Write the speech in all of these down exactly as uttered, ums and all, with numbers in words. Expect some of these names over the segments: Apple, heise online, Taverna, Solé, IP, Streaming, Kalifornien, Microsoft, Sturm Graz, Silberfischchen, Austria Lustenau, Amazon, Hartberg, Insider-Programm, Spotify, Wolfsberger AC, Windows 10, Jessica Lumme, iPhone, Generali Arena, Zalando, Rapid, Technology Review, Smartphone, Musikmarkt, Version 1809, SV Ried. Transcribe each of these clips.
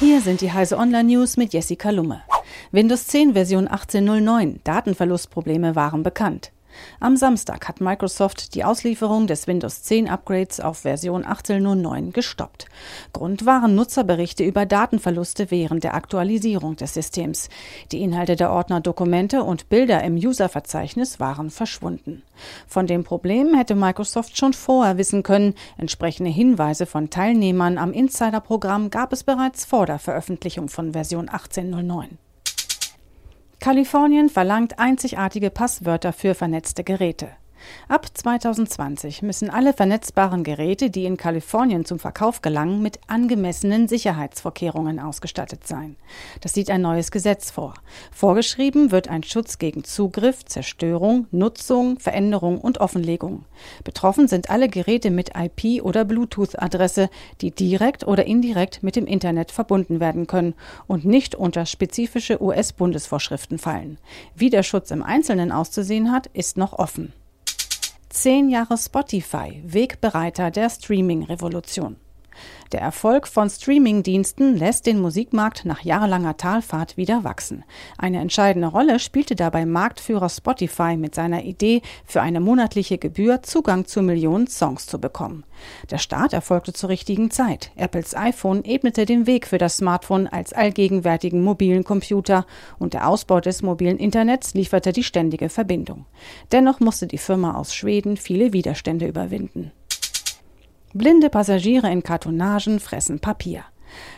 Hier sind die heise online News mit Jessica Lumme. Windows zehn Version achtzehn null neun, Datenverlustprobleme waren bekannt. Am Samstag hat Microsoft die Auslieferung des Windows zehn Upgrades auf Version achtzehn null neun gestoppt. Grund waren Nutzerberichte über Datenverluste während der Aktualisierung des Systems. Die Inhalte der Ordner Dokumente und Bilder im User-Verzeichnis waren verschwunden. Von dem Problem hätte Microsoft schon vorher wissen können. Entsprechende Hinweise von Teilnehmern am Insider-Programm gab es bereits vor der Veröffentlichung von Version achtzehn null neun. Kalifornien verlangt einzigartige Passwörter für vernetzte Geräte. Ab zwanzig zwanzig müssen alle vernetzbaren Geräte, die in Kalifornien zum Verkauf gelangen, mit angemessenen Sicherheitsvorkehrungen ausgestattet sein. Das sieht ein neues Gesetz vor. Vorgeschrieben wird ein Schutz gegen Zugriff, Zerstörung, Nutzung, Veränderung und Offenlegung. Betroffen sind alle Geräte mit I P- oder Bluetooth-Adresse, die direkt oder indirekt mit dem Internet verbunden werden können und nicht unter spezifische U S-Bundesvorschriften fallen. Wie der Schutz im Einzelnen auszusehen hat, ist noch offen. Zehn Jahre Spotify, Wegbereiter der Streaming-Revolution. Der Erfolg von Streaming-Diensten lässt den Musikmarkt nach jahrelanger Talfahrt wieder wachsen. Eine entscheidende Rolle spielte dabei Marktführer Spotify mit seiner Idee, für eine monatliche Gebühr Zugang zu Millionen Songs zu bekommen. Der Start erfolgte zur richtigen Zeit. Apples iPhone ebnete den Weg für das Smartphone als allgegenwärtigen mobilen Computer und der Ausbau des mobilen Internets lieferte die ständige Verbindung. Dennoch musste die Firma aus Schweden viele Widerstände überwinden. Blinde Passagiere in Kartonagen fressen Papier.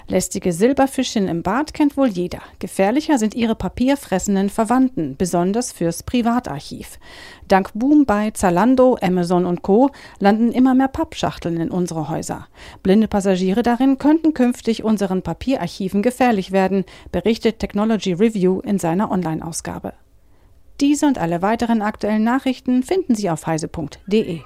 Lästige Silberfischchen im Bad kennt wohl jeder. Gefährlicher sind ihre papierfressenden Verwandten, besonders fürs Privatarchiv. Dank Boom bei Zalando, Amazon und Co. landen immer mehr Pappschachteln in unsere Häuser. Blinde Passagiere darin könnten künftig unseren Papierarchiven gefährlich werden, berichtet Technology Review in seiner Online-Ausgabe. Diese und alle weiteren aktuellen Nachrichten finden Sie auf heise punkt de.